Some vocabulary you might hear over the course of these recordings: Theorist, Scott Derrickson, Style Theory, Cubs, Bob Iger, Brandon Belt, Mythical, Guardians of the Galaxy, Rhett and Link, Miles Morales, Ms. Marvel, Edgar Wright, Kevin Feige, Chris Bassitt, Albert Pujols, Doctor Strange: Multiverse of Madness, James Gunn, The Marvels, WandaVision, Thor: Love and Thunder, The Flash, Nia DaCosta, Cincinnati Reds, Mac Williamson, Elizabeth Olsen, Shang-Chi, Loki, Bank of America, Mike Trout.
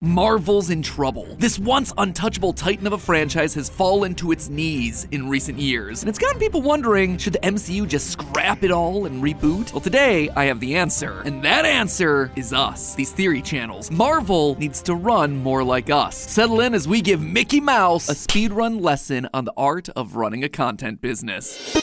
Marvel's in trouble. This once untouchable titan of a franchise has fallen to its knees in recent years, and it's gotten people wondering, should the MCU just scrap it all and reboot? Well, today, I have the answer, and that answer is us, these theory channels. Marvel needs to run more like us. Settle in as we give Mickey Mouse a speedrun lesson on the art of running a content business.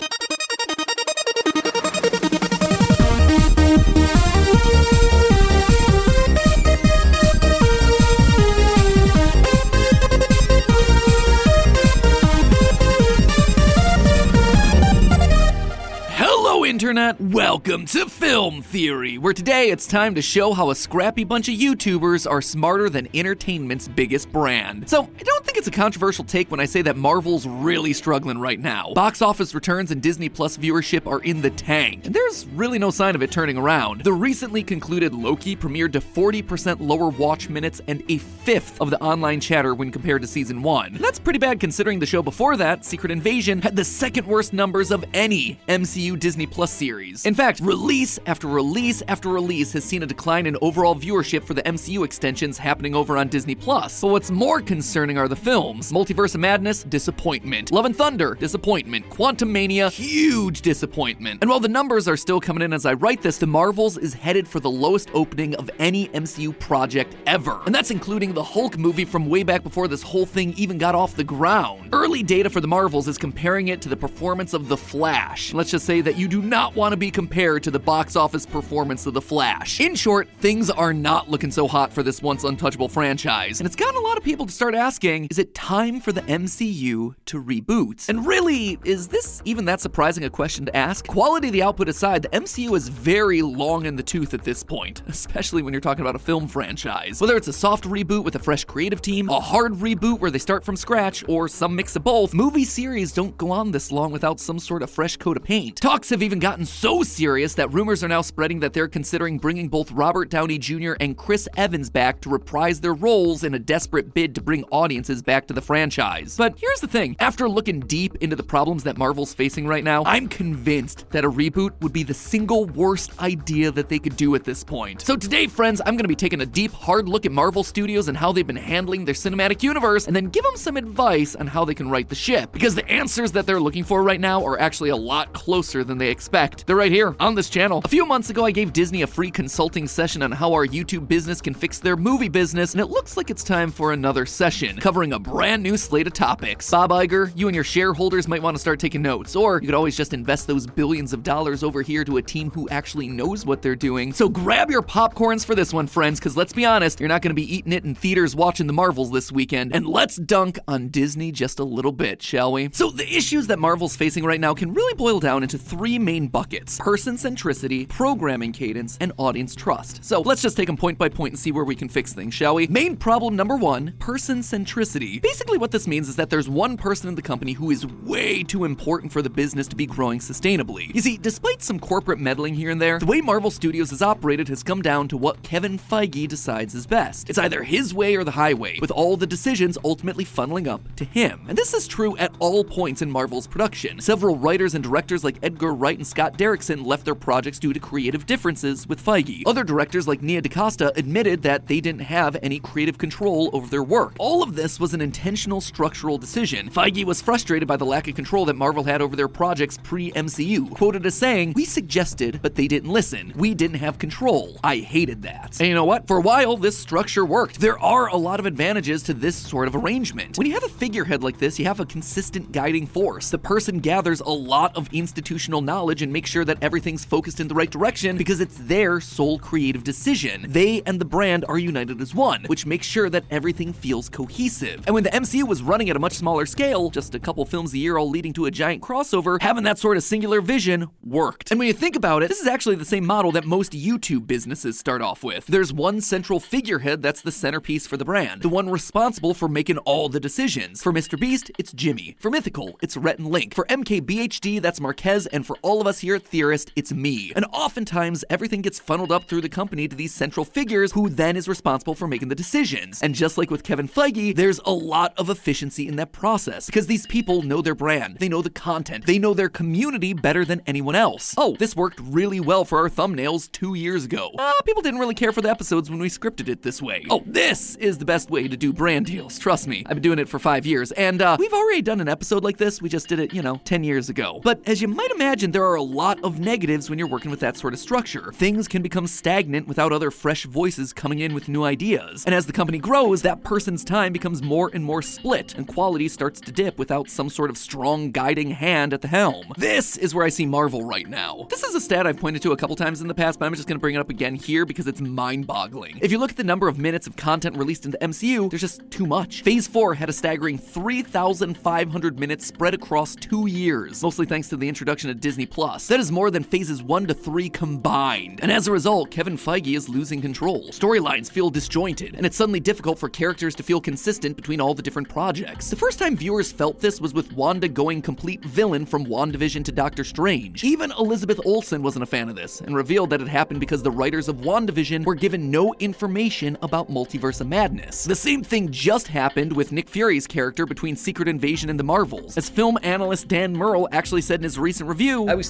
Internet, welcome to Film Theory, where today it's time to show how a scrappy bunch of YouTubers are smarter than entertainment's biggest brand. So, I don't think it's a controversial take when I say that Marvel's really struggling right now. Box office returns and Disney Plus viewership are in the tank, and there's really no sign of it turning around. The recently concluded Loki premiered to 40% lower watch minutes and a fifth of the online chatter when compared to season 1. And that's pretty bad considering the show before that, Secret Invasion, had the second worst numbers of any MCU Disney Plus series. In fact, release after release after release has seen a decline in overall viewership for the MCU extensions happening over on Disney Plus. But what's more concerning are the films. Multiverse of Madness, disappointment. Love and Thunder, disappointment. Quantumania, huge disappointment. And while the numbers are still coming in as I write this, The Marvels is headed for the lowest opening of any MCU project ever. And that's including the Hulk movie from way back before this whole thing even got off the ground. Early data for The Marvels is comparing it to the performance of The Flash. Let's just say that you do not want to be compared to the box office performance of The Flash. In short, things are not looking so hot for this once untouchable franchise, and it's gotten a lot of people to start asking, is it time for the MCU to reboot? And really, is this even that surprising a question to ask? Quality of the output aside, the MCU is very long in the tooth at this point, especially when you're talking about a film franchise. Whether it's a soft reboot with a fresh creative team, a hard reboot where they start from scratch, or some mix of both, movie series don't go on this long without some sort of fresh coat of paint. Talks have even gotten so serious that rumors are now spreading that they're considering bringing both Robert Downey Jr. and Chris Evans back to reprise their roles in a desperate bid to bring audiences back to the franchise. But here's the thing, after looking deep into the problems that Marvel's facing right now, I'm convinced that a reboot would be the single worst idea that they could do at this point. So today, friends, I'm gonna be taking a deep, hard look at Marvel Studios and how they've been handling their cinematic universe, and then give them some advice on how they can right the ship, because the answers that they're looking for right now are actually a lot closer than they expect. They're right here on this channel. A few months ago, I gave Disney a free consulting session on how our YouTube business can fix their movie business, and it looks like it's time for another session, covering a brand new slate of topics. Bob Iger, you and your shareholders might want to start taking notes, or you could always just invest those billions of dollars over here to a team who actually knows what they're doing. So grab your popcorns for this one, friends, because let's be honest, you're not going to be eating it in theaters watching The Marvels this weekend. And let's dunk on Disney just a little bit, shall we? So the issues that Marvel's facing right now can really boil down into three main buckets: person centricity, programming cadence, and audience trust. So let's just take them point by point and see where we can fix things, shall we? Main problem number one, person centricity. Basically what this means is that there's one person in the company who is way too important for the business to be growing sustainably. You see, despite some corporate meddling here and there, the way Marvel Studios has operated has come down to what Kevin Feige decides is best. It's either his way or the highway, with all the decisions ultimately funneling up to him. And this is true at all points in Marvel's production. Several writers and directors like Edgar Wright and Scott Derrickson left their projects due to creative differences with Feige. Other directors like Nia DaCosta admitted that they didn't have any creative control over their work. All of this was an intentional structural decision. Feige was frustrated by the lack of control that Marvel had over their projects pre-MCU, quoted as saying, "We suggested, but they didn't listen. We didn't have control. I hated that." And you know what? For a while, this structure worked. There are a lot of advantages to this sort of arrangement. When you have a figurehead like this, you have a consistent guiding force. The person gathers a lot of institutional knowledge and make sure that everything's focused in the right direction because it's their sole creative decision. They and the brand are united as one, which makes sure that everything feels cohesive. And when the MCU was running at a much smaller scale, just a couple films a year all leading to a giant crossover, having that sort of singular vision worked. And when you think about it, this is actually the same model that most YouTube businesses start off with. There's one central figurehead that's the centerpiece for the brand, the one responsible for making all the decisions. For Mr. Beast, it's Jimmy. For Mythical, it's Rhett and Link. For MKBHD, that's Marquez, and for all of us here at Theorist, it's me. And oftentimes, everything gets funneled up through the company to these central figures who then is responsible for making the decisions. And just like with Kevin Feige, there's a lot of efficiency in that process because these people know their brand, they know the content, they know their community better than anyone else. Oh, this worked really well for our thumbnails 2 years ago. People didn't really care for the episodes when we scripted it this way. Oh, this is the best way to do brand deals, trust me. I've been doing it for 5 years, and we've already done an episode like this. We just did it, 10 years ago. But as you might imagine, there are a lot of negatives when you're working with that sort of structure. Things can become stagnant without other fresh voices coming in with new ideas. And as the company grows, that person's time becomes more and more split, and quality starts to dip without some sort of strong guiding hand at the helm. This is where I see Marvel right now. This is a stat I've pointed to a couple times in the past, but I'm just gonna bring it up again here because it's mind-boggling. If you look at the number of minutes of content released in the MCU, there's just too much. Phase 4 had a staggering 3,500 minutes spread across 2 years, mostly thanks to the introduction of Disney Plus. That is more than phases 1 to 3 combined. And as a result, Kevin Feige is losing control. Storylines feel disjointed, and it's suddenly difficult for characters to feel consistent between all the different projects. The first time viewers felt this was with Wanda going complete villain from WandaVision to Doctor Strange. Even Elizabeth Olsen wasn't a fan of this, and revealed that it happened because the writers of WandaVision were given no information about Multiverse of Madness. The same thing just happened with Nick Fury's character between Secret Invasion and The Marvels, as film analyst Dan Murrow actually said in his recent review, I was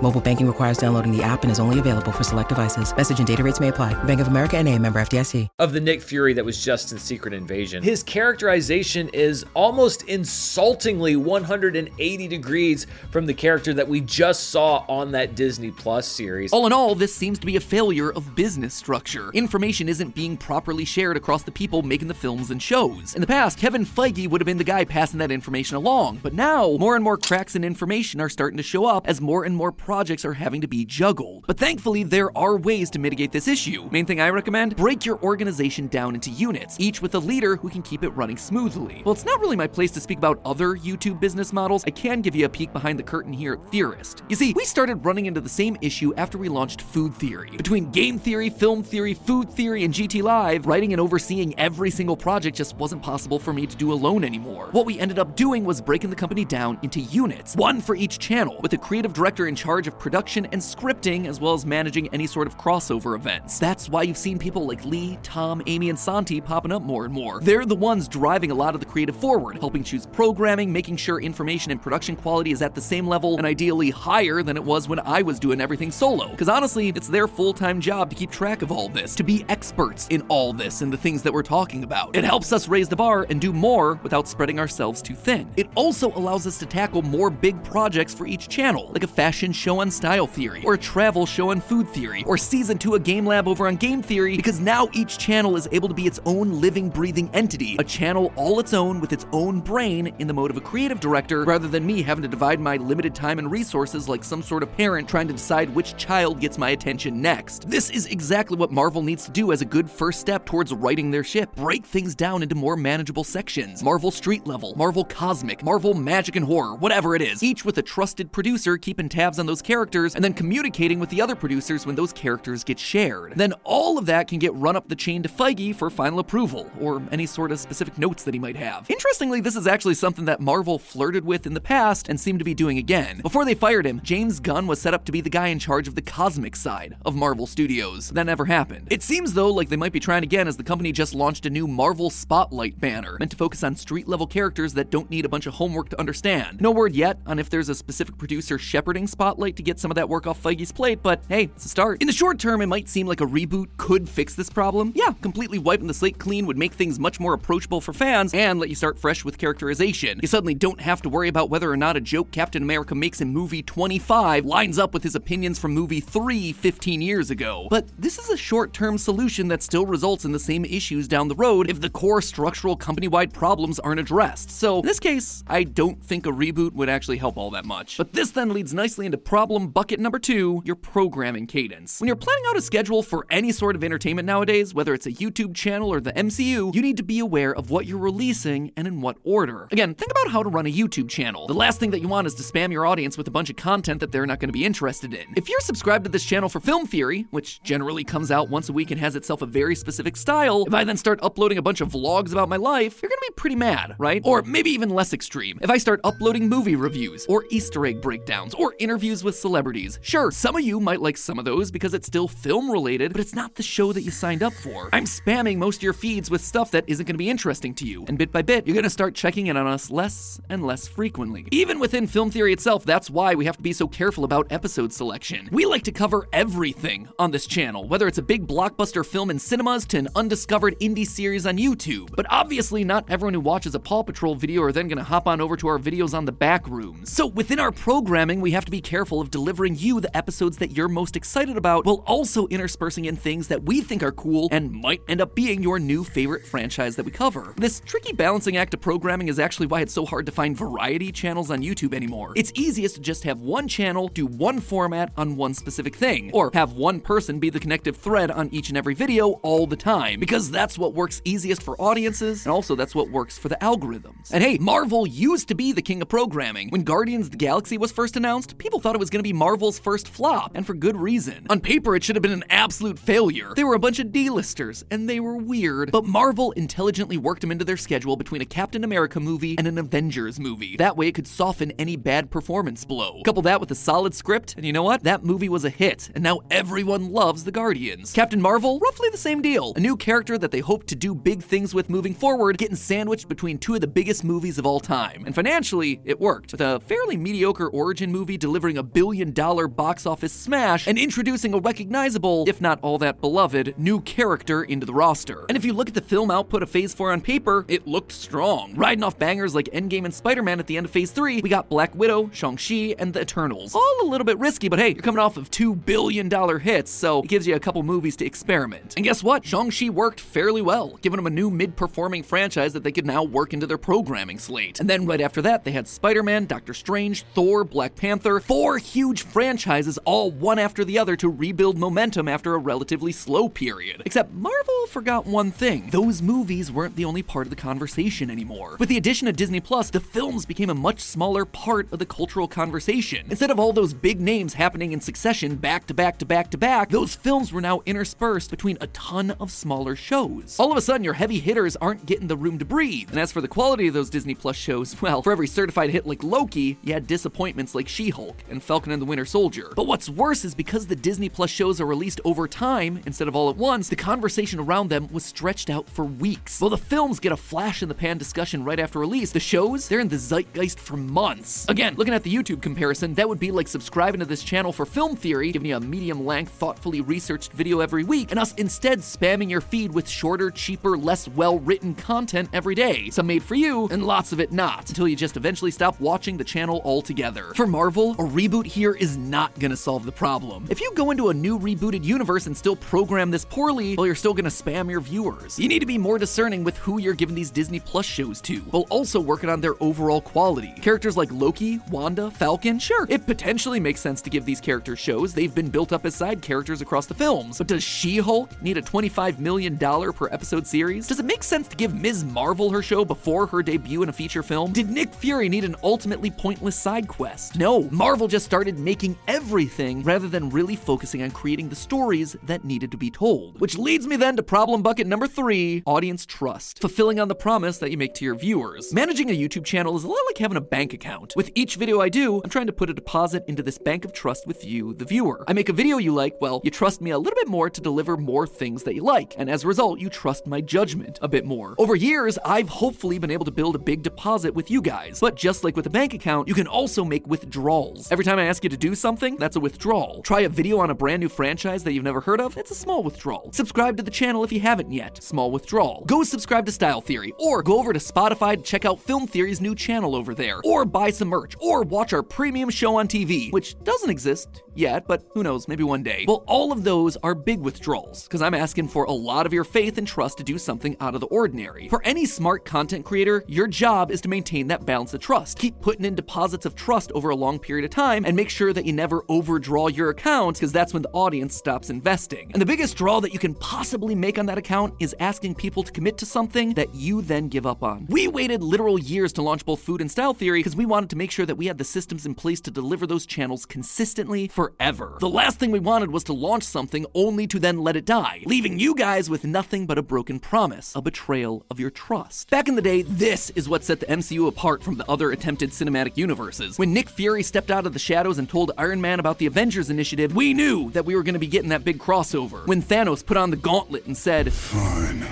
Mobile banking requires downloading the app and is only available for select devices. Message and data rates may apply. Bank of America NA, member FDIC. Of the Nick Fury that was just in Secret Invasion, his characterization is almost insultingly 180 degrees from the character that we just saw on that Disney Plus series. All in all, this seems to be a failure of business structure. Information isn't being properly shared across the people making the films and shows. In the past, Kevin Feige would have been the guy passing that information along, but now, more and more cracks in information are starting to show up as more and more projects are having to be juggled. But thankfully, there are ways to mitigate this issue. Main thing I recommend, break your organization down into units, each with a leader who can keep it running smoothly. Well, it's not really my place to speak about other YouTube business models. I can give you a peek behind the curtain here at Theorist. You see, we started running into the same issue after we launched Food Theory. Between Game Theory, Film Theory, Food Theory, and GT Live, writing and overseeing every single project just wasn't possible for me to do alone anymore. What we ended up doing was breaking the company down into units, one for each channel, with a creative director in charge of production and scripting, as well as managing any sort of crossover events. That's why you've seen people like Lee, Tom, Amy, and Santi popping up more and more. They're the ones driving a lot of the creative forward, helping choose programming, making sure information and production quality is at the same level and ideally higher than it was when I was doing everything solo. Because honestly, it's their full-time job to keep track of all this, to be experts in all this and the things that we're talking about. It helps us raise the bar and do more without spreading ourselves too thin. It also allows us to tackle more big projects for each channel, like a fashion show on Style Theory, or a travel show on Food Theory, or Season 2 a game lab over on Game Theory, because now each channel is able to be its own living, breathing entity, a channel all its own with its own brain in the mode of a creative director, rather than me having to divide my limited time and resources like some sort of parent trying to decide which child gets my attention next. This is exactly what Marvel needs to do as a good first step towards righting their ship. Break things down into more manageable sections. Marvel Street Level, Marvel Cosmic, Marvel Magic and Horror, whatever it is, each with a trusted producer keeping tabs on those characters and then communicating with the other producers when those characters get shared. Then all of that can get run up the chain to Feige for final approval, or any sort of specific notes that he might have. Interestingly, this is actually something that Marvel flirted with in the past and seemed to be doing again. Before they fired him, James Gunn was set up to be the guy in charge of the cosmic side of Marvel Studios. That never happened. It seems though like they might be trying again, as the company just launched a new Marvel Spotlight banner meant to focus on street-level characters that don't need a bunch of homework to understand. No word yet on if there's a specific producer shepherding Spotlight to get some of that work off Feige's plate, but hey, it's a start. In the short term, it might seem like a reboot could fix this problem. Yeah, completely wiping the slate clean would make things much more approachable for fans and let you start fresh with characterization. You suddenly don't have to worry about whether or not a joke Captain America makes in movie 25 lines up with his opinions from movie 3 15 years ago. But this is a short-term solution that still results in the same issues down the road if the core structural company-wide problems aren't addressed. So in this case, I don't think a reboot would actually help all that much. But this then leads nicely into problem bucket number two, your programming cadence. When you're planning out a schedule for any sort of entertainment nowadays, whether it's a YouTube channel or the MCU, you need to be aware of what you're releasing and in what order. Again, think about how to run a YouTube channel. The last thing that you want is to spam your audience with a bunch of content that they're not going to be interested in. If you're subscribed to this channel for Film Theory, which generally comes out once a week and has itself a very specific style, if I then start uploading a bunch of vlogs about my life, you're going to be pretty mad, right? Or maybe even less extreme, if I start uploading movie reviews or Easter egg breakdowns or interviews with celebrities. Sure, some of you might like some of those because it's still film related, but it's not the show that you signed up for. I'm spamming most of your feeds with stuff that isn't going to be interesting to you, and bit by bit, you're going to start checking in on us less and less frequently. Even within Film Theory itself, that's why we have to be so careful about episode selection. We like to cover everything on this channel, whether it's a big blockbuster film in cinemas to an undiscovered indie series on YouTube. But obviously, not everyone who watches a Paw Patrol video are then going to hop on over to our videos on the back rooms. So within our programming, we have to be careful of delivering you the episodes that you're most excited about, while also interspersing in things that we think are cool and might end up being your new favorite franchise that we cover. This tricky balancing act of programming is actually why it's so hard to find variety channels on YouTube anymore. It's easiest to just have one channel do one format on one specific thing, or have one person be the connective thread on each and every video all the time, because that's what works easiest for audiences, and also that's what works for the algorithms. And hey, Marvel used to be the king of programming. When Guardians of the Galaxy was first announced, people thought it was going to be Marvel's first flop, and for good reason. On paper, it should have been an absolute failure. They were a bunch of D-listers, and they were weird, but Marvel intelligently worked them into their schedule between a Captain America movie and an Avengers movie. That way, it could soften any bad performance blow. Couple that with a solid script, and you know what? That movie was a hit, and now everyone loves the Guardians. Captain Marvel, roughly the same deal. A new character that they hope to do big things with moving forward, getting sandwiched between two of the biggest movies of all time. And financially, it worked, with a fairly mediocre origin movie delivering $1 billion box office smash and introducing a recognizable, if not all that beloved, new character into the roster. And if you look at the film output of Phase 4 on paper, it looked strong. Riding off bangers like Endgame and Spider-Man at the end of Phase 3, we got Black Widow, Shang-Chi, and the Eternals. All a little bit risky, but hey, you're coming off of $2 billion hits, so it gives you a couple movies to experiment. And guess what? Shang-Chi worked fairly well, giving them a new mid-performing franchise that they could now work into their programming slate. And then right after that, they had Spider-Man, Doctor Strange, Thor, Black Panther, 4 huge franchises all one after the other to rebuild momentum after a relatively slow period. Except Marvel forgot one thing. Those movies weren't the only part of the conversation anymore. With the addition of Disney Plus, the films became a much smaller part of the cultural conversation. Instead of all those big names happening in succession back to back to back to back, those films were now interspersed between a ton of smaller shows. All of a sudden, your heavy hitters aren't getting the room to breathe. And as for the quality of those Disney Plus shows, well, for every certified hit like Loki, you had disappointments like She-Hulk and Falcon and the Winter Soldier. But what's worse is because the Disney Plus shows are released over time instead of all at once, the conversation around them was stretched out for weeks. While the films get a flash in the pan discussion right after release, the shows, they're in the zeitgeist for months. Again, looking at the YouTube comparison, that would be like subscribing to this channel for Film Theory, giving you a medium-length, thoughtfully researched video every week, and us instead spamming your feed with shorter, cheaper, less well-written content every day. Some made for you, and lots of it not, until you just eventually stop watching the channel altogether. For Marvel, a reboot here is not gonna solve the problem. If you go into a new rebooted universe and still program this poorly, well, you're still gonna spam your viewers. You need to be more discerning with who you're giving these Disney Plus shows to, while also working on their overall quality. Characters like Loki, Wanda, Falcon, sure, it potentially makes sense to give these characters shows. They've been built up as side characters across the films. But does She-Hulk need a $25 million per episode series? Does it make sense to give Ms. Marvel her show before her debut in a feature film? Did Nick Fury need an ultimately pointless side quest? No, Marvel just started making everything rather than really focusing on creating the stories that needed to be told. Which leads me then to problem bucket number 3, audience trust. Fulfilling on the promise that you make to your viewers. Managing a YouTube channel is a lot like having a bank account. With each video I do, I'm trying to put a deposit into this bank of trust with you, the viewer. I make a video you like, well, you trust me a little bit more to deliver more things that you like, and as a result, you trust my judgment a bit more. Over years, I've hopefully been able to build a big deposit with you guys, but just like with a bank account, you can also make withdrawals. Every time I ask you to do something, that's a withdrawal. Try a video on a brand new franchise that you've never heard of, it's a small withdrawal. Subscribe to the channel if you haven't yet, small withdrawal. Go subscribe to Style Theory, or go over to Spotify to check out Film Theory's new channel over there, or buy some merch, or watch our premium show on TV, which doesn't exist yet, but who knows, maybe one day. Well, all of those are big withdrawals, because I'm asking for a lot of your faith and trust to do something out of the ordinary. For any smart content creator, your job is to maintain that balance of trust. Keep putting in deposits of trust over a long period of time, time, and make sure that you never overdraw your account, because that's when the audience stops investing. And the biggest draw that you can possibly make on that account is asking people to commit to something that you then give up on. We waited literal years to launch both Food and Style Theory because we wanted to make sure that we had the systems in place to deliver those channels consistently forever. The last thing we wanted was to launch something only to then let it die, leaving you guys with nothing but a broken promise, a betrayal of your trust. Back in the day, this is what set the MCU apart from the other attempted cinematic universes. When Nick Fury stepped out of the shadows and told Iron Man about the Avengers initiative, we knew that we were going to be getting that big crossover. When Thanos put on the gauntlet and said, "Fine,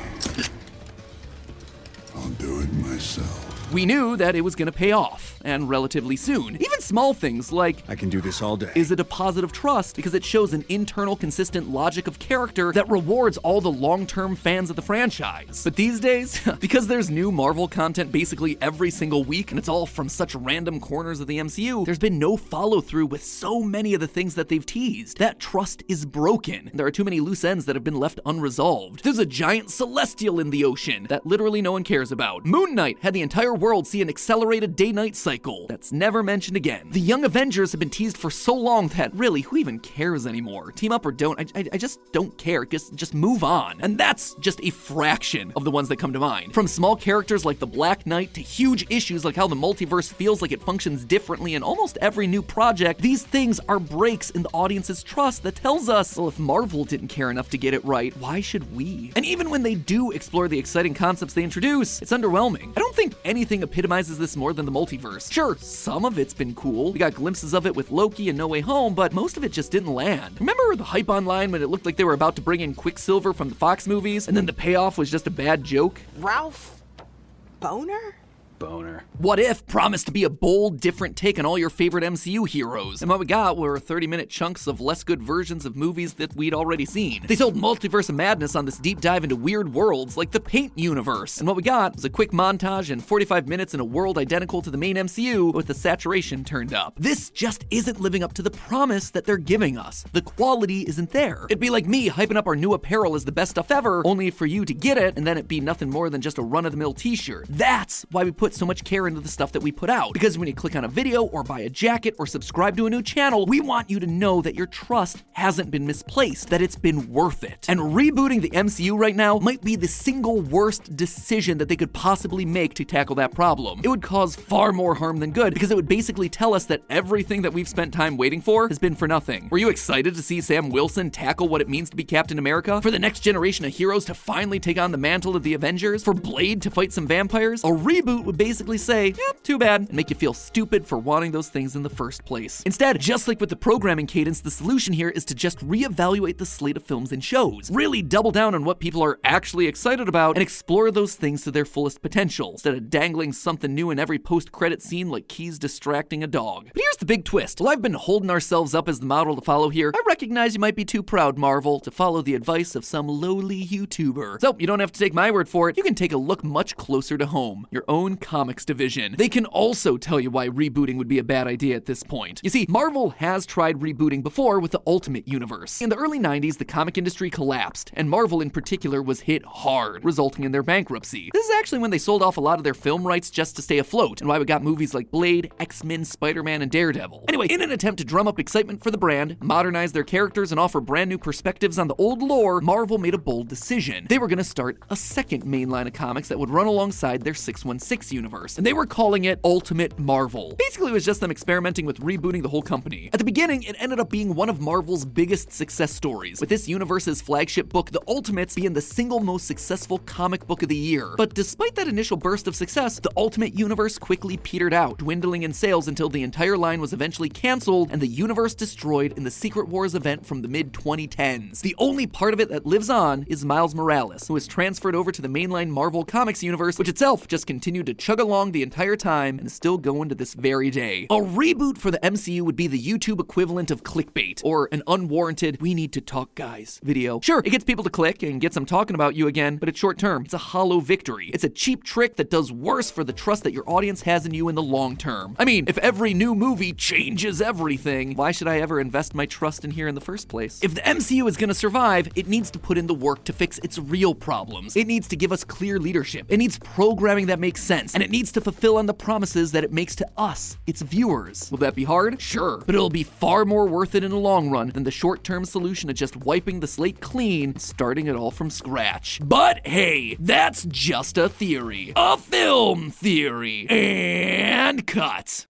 I'll do it myself," we knew that it was going to pay off, and relatively soon. Even small things like, "I can do this all day," is a deposit of trust because it shows an internal, consistent logic of character that rewards all the long-term fans of the franchise. But these days, because there's new Marvel content basically every single week, and it's all from such random corners of the MCU, there's been no follow-through with so many of the things that they've teased. That trust is broken. There are too many loose ends that have been left unresolved. There's a giant celestial in the ocean that literally no one cares about. Moon Knight had the entire world see an accelerated day-night cycle that's never mentioned again. The Young Avengers have been teased for so long that, really, who even cares anymore? Team up or don't, I just don't care. Just move on. And that's just a fraction of the ones that come to mind. From small characters like the Black Knight to huge issues like how the multiverse feels like it functions differently in almost every new project, these things are breaks in the audience's trust that tells us, well, if Marvel didn't care enough to get it right, why should we? And even when they do explore the exciting concepts they introduce, it's underwhelming. I don't think anything epitomizes this more than the multiverse. Sure, some of it's been cool. We got glimpses of it with Loki and No Way Home, but most of it just didn't land. Remember the hype online when it looked like they were about to bring in Quicksilver from the Fox movies, and then the payoff was just a bad joke? Ralph Boner? Boner. What If promised to be a bold, different take on all your favorite MCU heroes, and what we got were 30-minute chunks of less good versions of movies that we'd already seen. They sold Multiverse of Madness on this deep dive into weird worlds like the Paint Universe, and what we got was a quick montage and 45 minutes in a world identical to the main MCU with the saturation turned up. This just isn't living up to the promise that they're giving us. The quality isn't there. It'd be like me hyping up our new apparel as the best stuff ever, only for you to get it, and then it'd be nothing more than just a run-of-the-mill t-shirt. That's why we put so much care into the stuff that we put out, because when you click on a video or buy a jacket or subscribe to a new channel, we want you to know that your trust hasn't been misplaced, that it's been worth it. And rebooting the MCU right now might be the single worst decision that they could possibly make to tackle that problem. It would cause far more harm than good, because it would basically tell us that everything that we've spent time waiting for has been for nothing. Were you excited to see Sam Wilson tackle what it means to be Captain America? For the next generation of heroes to finally take on the mantle of the Avengers? For Blade to fight some vampires? A reboot would basically say, yep, too bad, and make you feel stupid for wanting those things in the first place. Instead, just like with the programming cadence, the solution here is to just reevaluate the slate of films and shows. Really double down on what people are actually excited about and explore those things to their fullest potential, instead of dangling something new in every post-credit scene like keys distracting a dog. But here's the big twist. While I've been holding ourselves up as the model to follow here, I recognize you might be too proud, Marvel, to follow the advice of some lowly YouTuber. So you don't have to take my word for it. You can take a look much closer to home, your own comics division. They can also tell you why rebooting would be a bad idea at this point. You see, Marvel has tried rebooting before with the Ultimate Universe. In the early 90s, the comic industry collapsed, and Marvel in particular was hit hard, resulting in their bankruptcy. This is actually when they sold off a lot of their film rights just to stay afloat, and why we got movies like Blade, X-Men, Spider-Man, and Daredevil. Anyway, in an attempt to drum up excitement for the brand, modernize their characters, and offer brand new perspectives on the old lore, Marvel made a bold decision. They were going to start a second main line of comics that would run alongside their 616 universe, and they were calling it Ultimate Marvel. Basically, it was just them experimenting with rebooting the whole company. At the beginning, it ended up being one of Marvel's biggest success stories, with this universe's flagship book, The Ultimates, being the single most successful comic book of the year. But despite that initial burst of success, the Ultimate Universe quickly petered out, dwindling in sales until the entire line was eventually canceled and the universe destroyed in the Secret Wars event from the mid-2010s. The only part of it that lives on is Miles Morales, who was transferred over to the mainline Marvel Comics universe, which itself just continued to chug along the entire time and is still going to this very day. A reboot for the MCU would be the YouTube equivalent of clickbait, or an unwarranted, we need to talk guys video. Sure, it gets people to click and gets them talking about you again, but it's short term. It's a hollow victory. It's a cheap trick that does worse for the trust that your audience has in you in the long term. I mean, if every new movie changes everything, why should I ever invest my trust in here in the first place? If the MCU is going to survive, it needs to put in the work to fix its real problems. It needs to give us clear leadership. It needs programming that makes sense. and it needs to fulfill on the promises that it makes to us, its viewers. Will that be hard? Sure. But it'll be far more worth it in the long run than the short-term solution of just wiping the slate clean and starting it all from scratch. But hey, that's just a theory. A film theory. And cut.